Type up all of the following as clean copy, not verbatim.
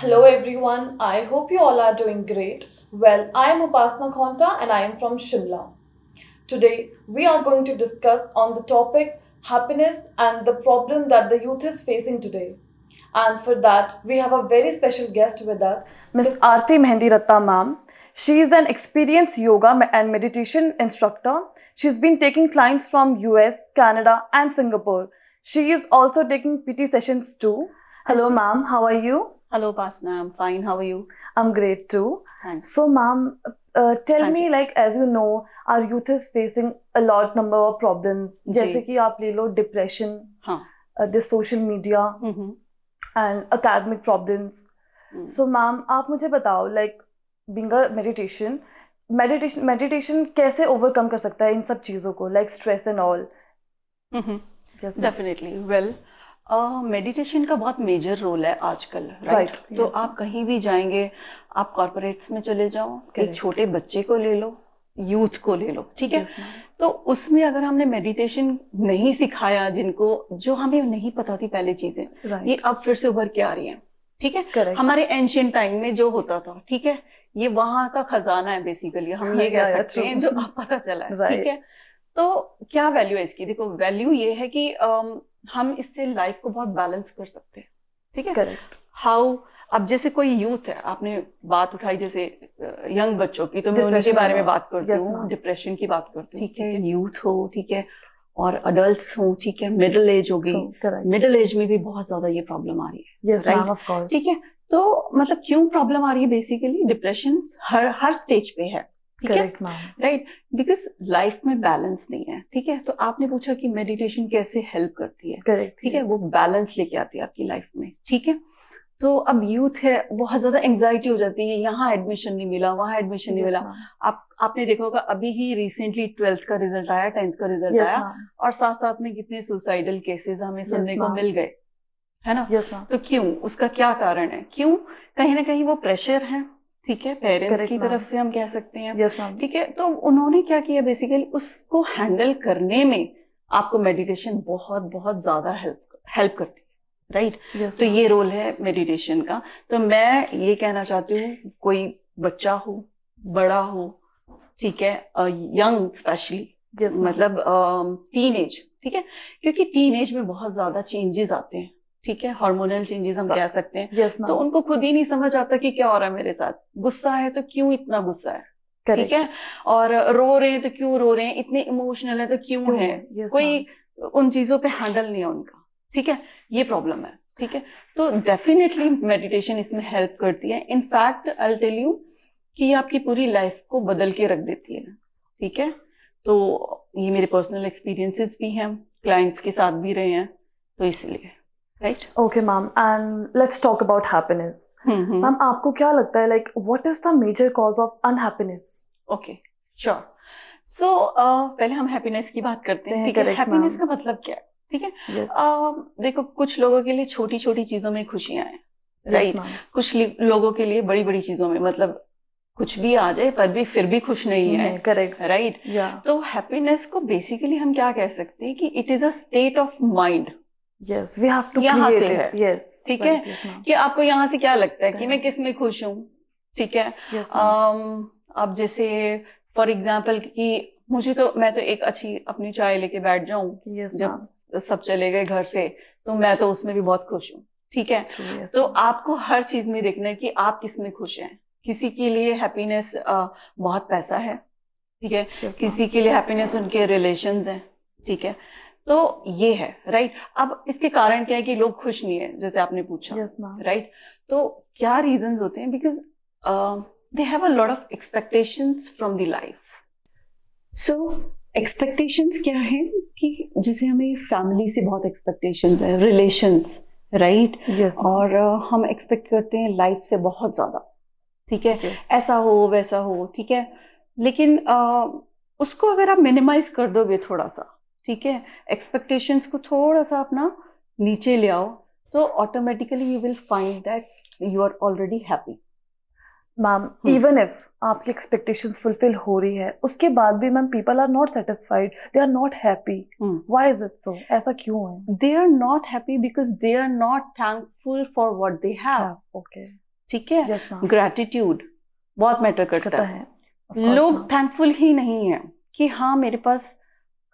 Hello everyone, I hope you all are doing great. Well, I am Upasana Khonta and I am from Shimla. Today, we are going to discuss on the topic happiness and the problem that the youth is facing today. And for that, we have a very special guest with us, Ms. Aarti Mehandi Ratta ma'am. She is an experienced yoga and meditation instructor. She's been taking clients from US, Canada and Singapore. She is also taking PT sessions too. Hello ma'am, how are you? Hello, Upasana. I'm fine. How are you? I'm great too. Thanks. So, ma'am, tell me, like, as you know, our youth is facing a lot number of problems. जैसे कि आप ले लो depression, the social media, and academic problems. So, ma'am, आप मुझे बताओ, like, being a meditation कैसे overcome कर सकता है इन सब चीजों को, like stress and all. Yes, definitely. Well. Meditation का बहुत मेजर रोल है आजकल, राइट? तो आप कहीं भी जाएंगे, आप कॉर्पोरेट्स में चले जाओ, एक छोटे बच्चे को ले लो, यूथ को ले लो, ठीक है? तो उसमें अगर हमने मेडिटेशन नहीं सिखाया जिनको, जो हमें नहीं पता थी पहले चीजें, ये अब फिर से उभर के आ रही हैं, ठीक है? हमारे एंशिएंट टाइम में जो होता था, ठीक है, ये वहां का खजाना है बेसिकली, हम ये कह सकते हैं, जो अब पता चला है, ठीक है? तो क्या वैल्यू है इसकी? देखो, वैल्यू ये है कि हम इससे लाइफ को बहुत बैलेंस कर सकते हैं, ठीक है? करेक्ट. हाउ? अब जैसे कोई यूथ है, आपने बात उठाई जैसे यंग बच्चों की, तो मैं उनके बारे में बात करती हूँ, डिप्रेशन की बात करती हूँ, ठीक है? यूथ हो, ठीक है, और अडल्ट्स हो, ठीक है, मिडिल एज हो गई, मिडिल एज में भी बहुत ज्यादा ये प्रॉब्लम आ रही है, ठीक है? तो मतलब क्यों प्रॉब्लम आ रही है? बेसिकली डिप्रेशन हर स्टेज पे है, ठीक है, राइट? बिकॉज लाइफ में बैलेंस नहीं है, ठीक है? तो आपने पूछा कि मेडिटेशन कैसे हेल्प करती है, ठीक है? वो बैलेंस लेके आती है आपकी लाइफ में, ठीक है? तो अब यूथ है, बहुत ज्यादा एंग्जाइटी हो जाती है, यहाँ एडमिशन नहीं मिला, वहाँ एडमिशन नहीं मिला. आपने देखा होगा, अभी ही रिसेंटली 12th का रिजल्ट आया, 10th का रिजल्ट आया, और साथ साथ में कितने सुसाइडल केसेस हमें सुनने को मिल गए, है ना? तो क्यों? उसका क्या कारण है? क्यों? कहीं ना कहीं वो प्रेशर है, ठीक है, पेरेंट्स की तरफ से हम कह सकते हैं, ठीक है? तो उन्होंने क्या किया बेसिकली, उसको हैंडल करने में आपको मेडिटेशन बहुत ज्यादा हेल्प करती है, राइट? तो ये रोल है मेडिटेशन का. तो मैं ये कहना चाहती हूँ, कोई बच्चा हो, बड़ा हो, ठीक है, यंग स्पेशली, मतलब टीनेज, ठीक है, क्योंकि टीनेज में बहुत ज्यादा चेंजेस आते हैं, ठीक है, हार्मोनल चेंजेस हम कह सकते हैं. तो उनको खुद ही नहीं समझ आता कि क्या हो रहा है मेरे साथ. गुस्सा है तो क्यों इतना गुस्सा है, ठीक है, और रो रहे हैं तो क्यों रो रहे हैं, इतने इमोशनल है तो क्यों है, कोई उन चीजों पे हैंडल नहीं है उनका, ठीक है? ये प्रॉब्लम है, ठीक है? तो डेफिनेटली मेडिटेशन इसमें हेल्प करती है. In fact I will tell you कि ये आपकी पूरी लाइफ को बदल के रख देती है, ठीक है? तो ये मेरे पर्सनल एक्सपीरियंसेस भी हैं, क्लाइंट्स के साथ भी रहे हैं, तो इसलिए. Right. Okay, ma'am. And let's talk about happiness. Ma'am, आपको क्या लगता है, like, what is the major cause of unhappiness? Okay, sure. So, पहले हम happiness की बात करते हैं, ठीक है? Happiness का मतलब क्या है, ठीक है? Yes. देखो, कुछ लोगों के लिए छोटी छोटी चीजों में खुशियां हैं, राइट? कुछ लोगों के लिए बड़ी बड़ी चीजों में, मतलब कुछ भी आ जाए पर भी फिर भी खुश नहीं है, करेक्ट, राइट? तो हैप्पीनेस को बेसिकली हम क्या कह सकते हैं कि it is a state of mind. Yes, we have to create it. Yes, ठीक है? कि आपको यहाँ से क्या लगता है कि मैं किस में खुश हूँ, ठीक है? अब जैसे फॉर एग्जाम्पल कि मुझे तो, मैं तो एक अच्छी अपनी चाय लेके बैठ जाऊं, जब सब चले गए घर से, तो मैं तो उसमें भी बहुत खुश हूँ, ठीक है? तो आपको हर चीज में देखना है कि आप किस में खुश हैं. किसी के लिए हैप्पीनेस बहुत पैसा है, ठीक है, किसी के लिए हैप्पीनेस उनके रिलेशंस हैं, ठीक है? तो ये है, राइट? अब इसके कारण क्या है कि लोग खुश नहीं है, जैसे आपने पूछा, राइट? तो क्या रीजंस होते हैं? Because they have a lot of expectations from the life. So expectations क्या है कि जैसे हमें फैमिली से बहुत एक्सपेक्टेशंस है, रिलेशंस, राइट? और हम एक्सपेक्ट करते हैं लाइफ से बहुत ज्यादा, ठीक है? ऐसा हो, वैसा हो, ठीक है? लेकिन उसको अगर आप मिनिमाइज कर दोगे थोड़ा सा, ठीक है, एक्सपेक्टेशंस को थोड़ा सा अपना नीचे ले आओ, तो automatically you will find that you are already happy. Ma'am, even if आपकी एक्सपेक्टेशंस फुलफिल हो रही है, उसके बाद भी ma'am people are not satisfied, they are not happy. Why is it so? ऐसा क्यों है? They are not happy because they are not thankful for what they have. Okay, ठीक है, ग्रैटिट्यूड बहुत मैटर करता है। लोग थैंकफुल ही नहीं है कि हाँ मेरे पास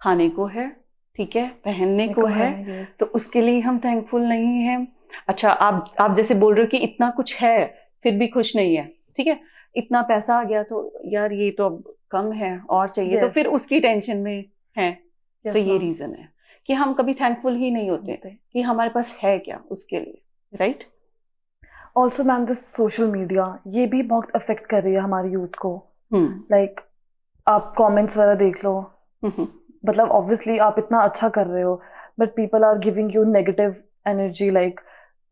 खाने को है, ठीक है, पहनने को है, तो उसके लिए हम थैंकफुल नहीं है। अच्छा, आप जैसे बोल रहे हो कि इतना कुछ है फिर भी खुश नहीं है, ठीक है, इतना पैसा आ गया तो यार ये तो अब कम है और चाहिए, तो फिर उसकी टेंशन में है। तो ये रीजन है कि हम कभी थैंकफुल ही नहीं होते कि हमारे पास है क्या उसके लिए, right. Also ma'am this social media, ये भी बहुत अफेक्ट कर रही है हमारे यूथ को। लाइक आप कमेंट्स वगैरह देख लो, मतलब ऑब्वियसली आप इतना अच्छा कर रहे हो but people are giving you negative energy, like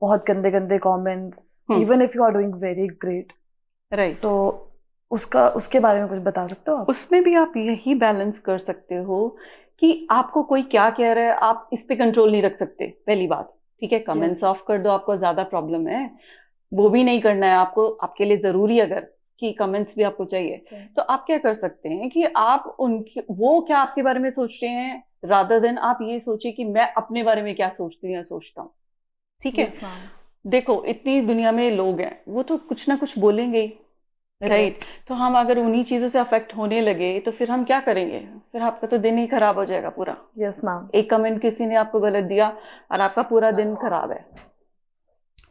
बहुत गंदे गंदे comments, even if you are doing very great, right. So उसका उसके बारे में कुछ बता सकते हो आप? उसमें भी आप यही बैलेंस कर सकते हो कि आपको कोई क्या कह रहा है, आप इस पे कंट्रोल नहीं रख सकते, पहली बात, ठीक है। कमेंट्स ऑफ कर दो, आपको ज्यादा प्रॉब्लम है वो भी नहीं करना है आपको, आपके लिए जरूरी अगर कि कमेंट्स भी आपको चाहिए, तो आप क्या कर सकते हैं कि आप उनकी वो क्या आपके बारे में सोच रहे हैं, रादर देन आप ये सोचिए कि मैं अपने बारे में क्या सोचती हूँ या सोचता हूँ, ठीक है। देखो इतनी दुनिया में लोग हैं, वो तो कुछ ना कुछ बोलेंगे, राइट। तो हम अगर उन्हीं चीजों से अफेक्ट होने लगे तो फिर हम क्या करेंगे, फिर आपका तो दिन ही खराब हो जाएगा पूरा। Yes ma'am. एक कमेंट किसी ने आपको गलत दिया और आपका पूरा दिन खराब है,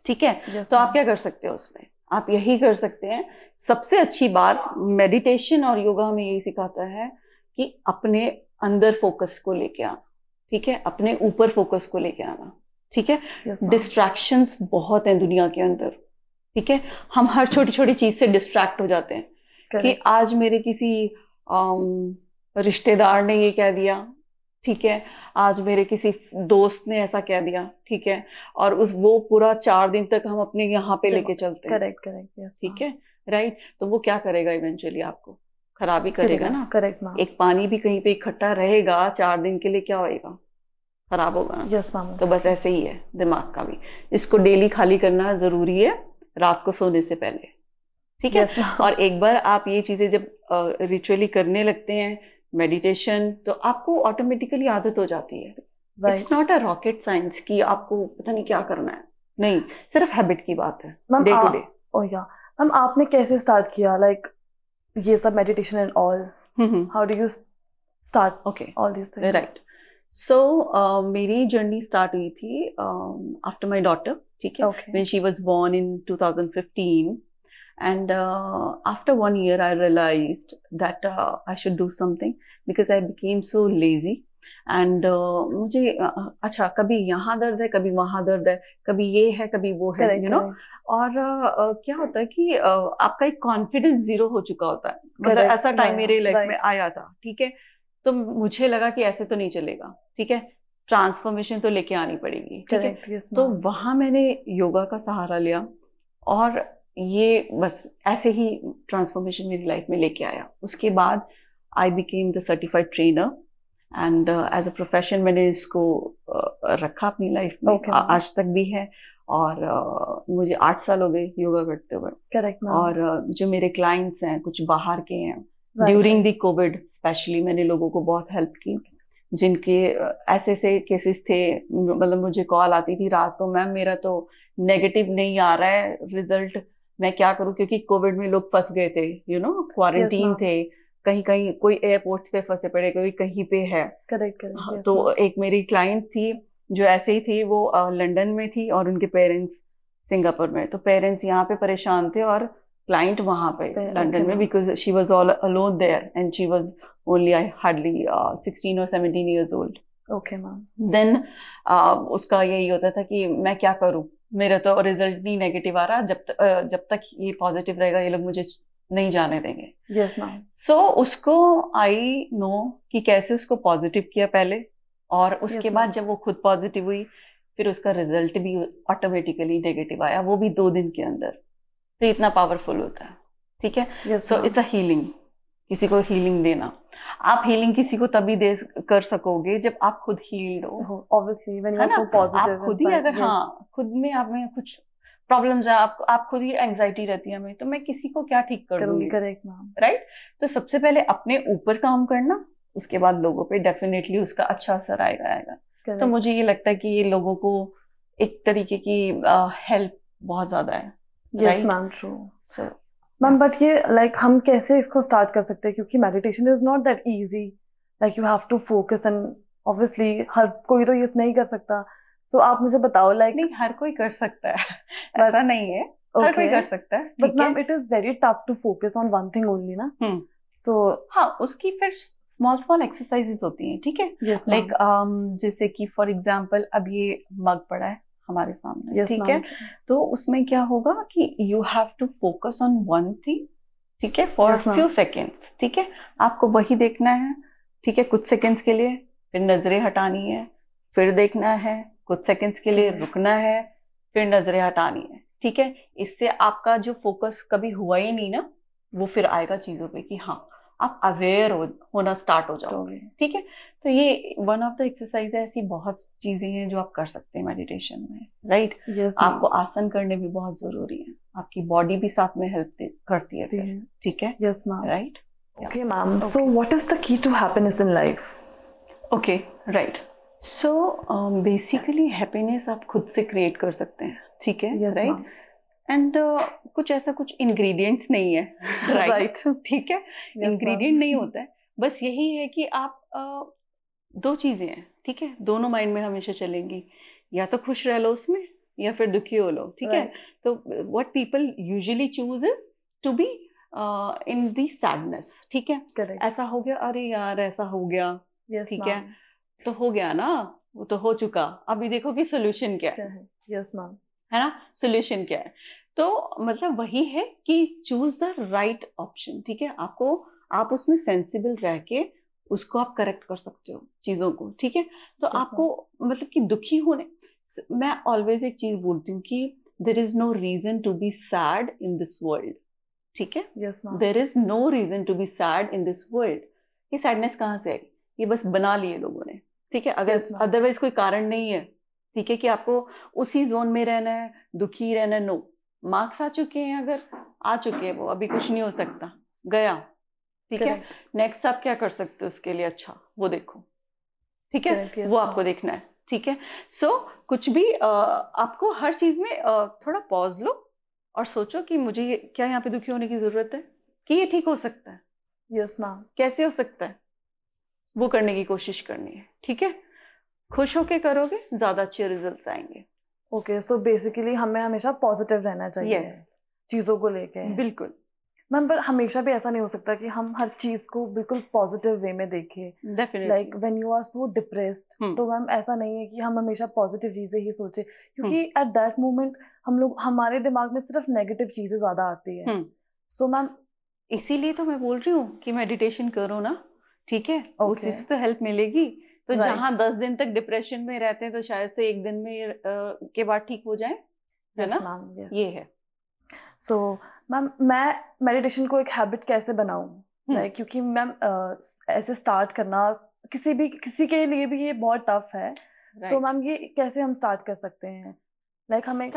ठीक है। तो आप क्या कर सकते हो उसमें, आप यही कर सकते हैं। सबसे अच्छी बात मेडिटेशन और योगा हमें यही सिखाता है कि अपने अंदर फोकस को लेके आना, ठीक है, अपने ऊपर फोकस को लेके आना, ठीक है। डिस्ट्रैक्शंस बहुत हैं दुनिया के अंदर, ठीक है। हम हर छोटी छोटी चीज से डिस्ट्रैक्ट हो जाते हैं। Correct. कि आज मेरे किसी रिश्तेदार ने ये कह दिया, ठीक है, आज मेरे किसी दोस्त ने ऐसा कह दिया, ठीक है, और उस वो पूरा 4 दिन तक हम अपने यहाँ पे लेके चलते हैं। करेक्ट करेक्ट, यस, ठीक है, राइट। तो वो क्या करेगा, इवेंचुअली आपको खराब ही करेगा ना। Correct ma'am. एक पानी भी कहीं पे इकट्ठा रहेगा 4 दिन के लिए, क्या होएगा, खराब होगा ना। Yes ma'am. तो बस ऐसे ही है दिमाग का भी, इसको डेली खाली करना जरूरी है, रात को सोने से पहले, ठीक है। और एक बार आप ये चीजें जब रिचुअली करने लगते हैं, मेडिटेशन, तो आपको ऑटोमेटिकली आदत हो जाती है। It's not a rocket science कि आपको पता नहीं क्या करना है, नहीं, सिर्फ हैबिट की बात है, डे टू डे। ओह या मैम, आपने कैसे स्टार्ट किया, लाइक ये सब meditation and all, how do you start okay all this things, right. So मेरी जर्नी स्टार्ट हुई थी आफ्टर माय डॉटर, ठीक है, when she was born in 2015 and after 1 year I realized that I should do something because I became so lazy and मुझे अच्छा कभी यहाँ दर्द है, कभी वहाँ दर्द है, कभी ये है, कभी वो है, you know, और क्या होता है कि आपका एक कॉन्फिडेंस जीरो हो चुका होता है, मतलब ऐसा टाइम मेरे लाइफ में आया था, ठीक है। तो मुझे लगा कि ऐसे तो नहीं चलेगा, ठीक है, ट्रांसफॉर्मेशन तो लेके आनी पड़ेगी, ठीक है। तो वहाँ मैंने योगा का सहारा लिया और ये बस ऐसे ही ट्रांसफॉर्मेशन मेरी लाइफ में लेके आया। उसके बाद I became the certified trainer and as a profession मैंने इसको रखा अपनी लाइफ में, आज तक भी है। और मुझे 8 साल हो गए योगा करते हुए। करेक्ट। और जो मेरे क्लाइंट्स हैं कुछ बाहर के हैं, ड्यूरिंग द कोविड स्पेशली मैंने लोगों को बहुत हेल्प की जिनके ऐसे ऐसे केसेस थे, मतलब मुझे कॉल आती थी रात को, मैम मेरा तो नेगेटिव नहीं आ रहा है रिजल्ट, मैं क्या करूं, क्योंकि कोविड में लोग फंस गए थे, यू नो, क्वारंटीन थे, कहीं कहीं कोई एयरपोर्ट्स पे फंसे पड़े, कोई कहीं पे है। करेक्ट। तो एक मेरी क्लाइंट थी जो ऐसे ही थी, वो लंदन में थी और उनके पेरेंट्स सिंगापुर में, तो पेरेंट्स यहाँ पे परेशान थे और क्लाइंट वहाँ पे लंदन में, because she was all alone there and she was only I hardly 16 or 17 years old. Okay ma'am. Then उसका यही होता था कि मैं क्या करूँ, मेरा तो रिजल्ट नहीं नेगेटिव आ रहा, जब तक ये पॉजिटिव रहेगा ये लोग मुझे नहीं जाने देंगे। Yes ma'am. सो उसको आई नो कि कैसे उसको पॉजिटिव किया पहले, और उसके बाद जब वो खुद पॉजिटिव हुई फिर उसका रिजल्ट भी ऑटोमेटिकली नेगेटिव आया, वो भी 2 दिन के अंदर। तो इतना पावरफुल होता है, ठीक है। सो इट्स अ हीलिंग, किसी को हीलिंग देना, आप हीलिंग किसी को तभी दे कर सकोगे जब आप खुद हील्ड हो, obviously when you are so positive आप खुद ही अगर हाँ खुद में आप में कुछ प्रॉब्लम्स है, आप खुद ही एंजाइटी रहती है हमें, तो मैं किसी को क्या ठीक कर दूंगी। Correct ma'am, right. तो सबसे पहले अपने ऊपर काम करना, उसके बाद लोगों पे डेफिनेटली उसका अच्छा असर आएगा। तो मुझे ये लगता है कि ये लोगों को एक तरीके की हेल्प बहुत ज्यादा है। Yes, ma'am, true. So, ma'am, but ये like हम कैसे इसको start कर सकते हैं क्योंकि meditation is not that easy. Like you have to focus and obviously हर कोई तो ये नहीं कर सकता. So आप मुझे बताओ like नहीं हर कोई कर सकता है. ऐसा नहीं है. हर कोई कर सकता है. But ma'am, it is very tough to focus on one thing only ना. So हाँ उसकी फिर small small exercises होती हैं ठीक है. Yes ma'am. Like जैसे कि for example अब ये mug पड़ा है हमारे सामने ठीक है तो उसमें क्या होगा कि you have to focus on one thing ठीक है फॉर फ्यू सेकेंड्स ठीक है आपको वही देखना है ठीक है कुछ सेकेंड्स के लिए फिर नजरें हटानी है फिर देखना है कुछ सेकेंड्स के लिए रुकना है फिर नजरें हटानी है ठीक है इससे आपका जो फोकस कभी हुआ ही नहीं ना वो फिर आएगा चीजों पे कि हाँ आप अवेयर होना स्टार्ट हो जाओगे ठीक है तो ये वन ऑफ द एक्सरसाइज है ऐसी बहुत चीजें हैं जो आप कर सकते हैं मेडिटेशन में राइट yes, आपको आसन करने भी बहुत जरूरी है आपकी बॉडी भी साथ में हेल्प करती है ठीक है yes ma'am right okay ma'am so what is the key to happiness in life okay right so basically happiness आप खुद से क्रिएट कर सकते हैं ठीक है राइट एंड कुछ ऐसा कुछ इंग्रेडिएंट्स नहीं है राइट ठीक है इंग्रेडिएंट नहीं होता है बस यही है कि आप दो चीजें हैं ठीक है दोनों माइंड में हमेशा चलेंगी या तो खुश रह लो उसमें या फिर दुखी हो लो ठीक है तो what people usually choose is to be in the sadness ठीक है ऐसा हो गया अरे यार ऐसा हो गया ठीक है तो हो गया ना वो तो हो चुका अभी देखो कि सोल्यूशन क्या है यस मैम है ना सोल्यूशन क्या है तो मतलब वही है कि चूज द राइट ऑप्शन ठीक है आपको आप उसमें सेंसिबल रह के उसको आप करेक्ट कर सकते हो चीजों को ठीक है तो आपको मतलब कि दुखी होने मैं ऑलवेज एक चीज बोलती हूँ कि there is no reason to be sad in this world ठीक है there is no reason to be sad in this world ये सैडनेस कहाँ से आई ये बस बना लिए लोगों ने ठीक है अगर अदरवाइज कोई कारण नहीं है ठीक है कि आपको उसी जोन में रहना है दुखी रहना नो मार्क्स आ चुके हैं अगर आ चुके हैं वो अभी कुछ नहीं हो सकता गया ठीक है नेक्स्ट आप क्या कर सकते हो उसके लिए अच्छा वो देखो ठीक है Correct, yes, वो आपको देखना है ठीक है सो कुछ भी आपको हर चीज में थोड़ा पॉज लो और सोचो कि मुझे क्या यहाँ पे दुखी होने की जरूरत है कि ये ठीक हो सकता है यस मैम कैसे हो सकता है वो करने की कोशिश करनी है ठीक है खुश होके करोगे ज्यादा अच्छे रिजल्ट्स आएंगे ओके सो बेसिकली हमें हमेशा पॉजिटिव रहना चाहिए yes. चीजों को लेके बिल्कुल मैम पर हमेशा भी ऐसा नहीं हो सकता कि हम हर चीज को बिल्कुल पॉजिटिव वे में देखें like when you are so depressed तो मैम ऐसा नहीं है कि हम हमेशा पॉजिटिव चीजें ही सोचें क्योंकि एट दैट मोमेंट हम लोग हमारे दिमाग में सिर्फ नेगेटिव चीजें ज्यादा आती है सो मैम इसीलिए तो मैं बोल रही हूँ कि मेडिटेशन करो ना ठीक है उससे तो हेल्प मिलेगी तो right. जहाँ 10 दिन तक डिप्रेशन में रहते हैं तो शायद से एक दिन में के बाद ठीक हो जाए है yes, ना yes. ये है सो मैम मैं मेडिटेशन को एक हैबिट कैसे बनाऊं क्योंकि मैम ऐसे स्टार्ट करना किसी के लिए भी ये बहुत टफ है सो मैम ये कैसे हम स्टार्ट कर सकते हैं लाइक हमें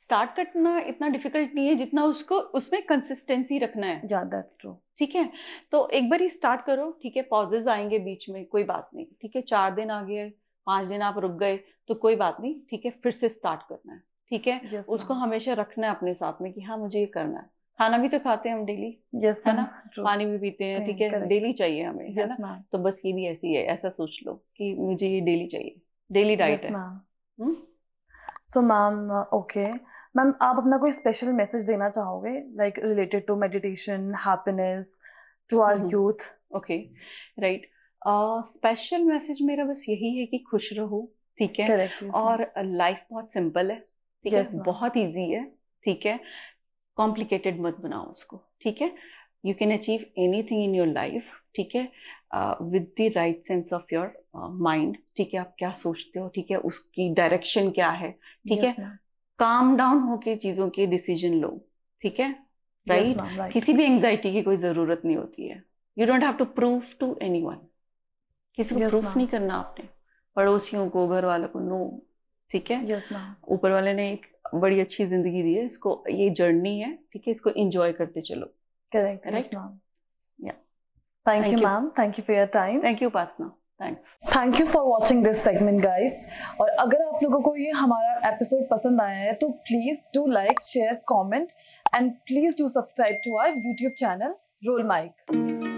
स्टार्ट करना इतना डिफिकल्ट नहीं है जितना उसको उसमें कंसिस्टेंसी रखना है yeah, that's true. ठीक है तो एक बार ही स्टार्ट करो ठीक है पॉजेज आएंगे बीच में कोई बात नहीं ठीक है 4 दिन आ गए 5 दिन आप रुक गए तो कोई बात नहीं ठीक है फिर से स्टार्ट करना है ठीक है yes, उसको हमेशा रखना है अपने साथ में कि हाँ मुझे ये करना है खाना भी तो खाते हैं हम डेली yes, है ना पानी भी पीते हैं ठीक है डेली चाहिए हमें yes, है ना तो बस ये भी ऐसी है ऐसा सोच लो कि मुझे ये डेली चाहिए डेली डाइट है सो मैम ओके मैम आप अपना कोई स्पेशल मैसेज देना चाहोगे like related to meditation happiness to our youth okay right special message मेरा बस यही है कि खुश रहो ठीक है Correct, और लाइफ बहुत सिंपल है ठीक है बहुत इजी है ठीक है कॉम्प्लिकेटेड मत बनाओ उसको ठीक है you can achieve anything in your life ठीक है with the right sense of your mind ठीक है आप क्या सोचते हो ठीक है उसकी डायरेक्शन क्या है ठीक yes, है काम डाउन होके चीजों के डिसीजन लो ठीक है राइट yes, right? किसी भी एंजाइटी की कोई जरूरत नहीं होती है you don't have to prove to anyone किसी को प्रूफ नहीं करना आपने पड़ोसियों को घर वालों को नो ठीक है yes, ऊपर वाले ने एक बड़ी अच्छी जिंदगी दी है इसको ये जर्नी है ठीक है इसको एंजॉय करते चलो करेक्ट राइट मैम या Thank you, ma'am. Thank you for your time. Thank you, Upasana. Thanks. Thank you for watching this segment guys. और अगर आप लोगों को ये हमारा एपिसोड पसंद आया है तो please do like, share, comment and please do subscribe to our YouTube channel role mic.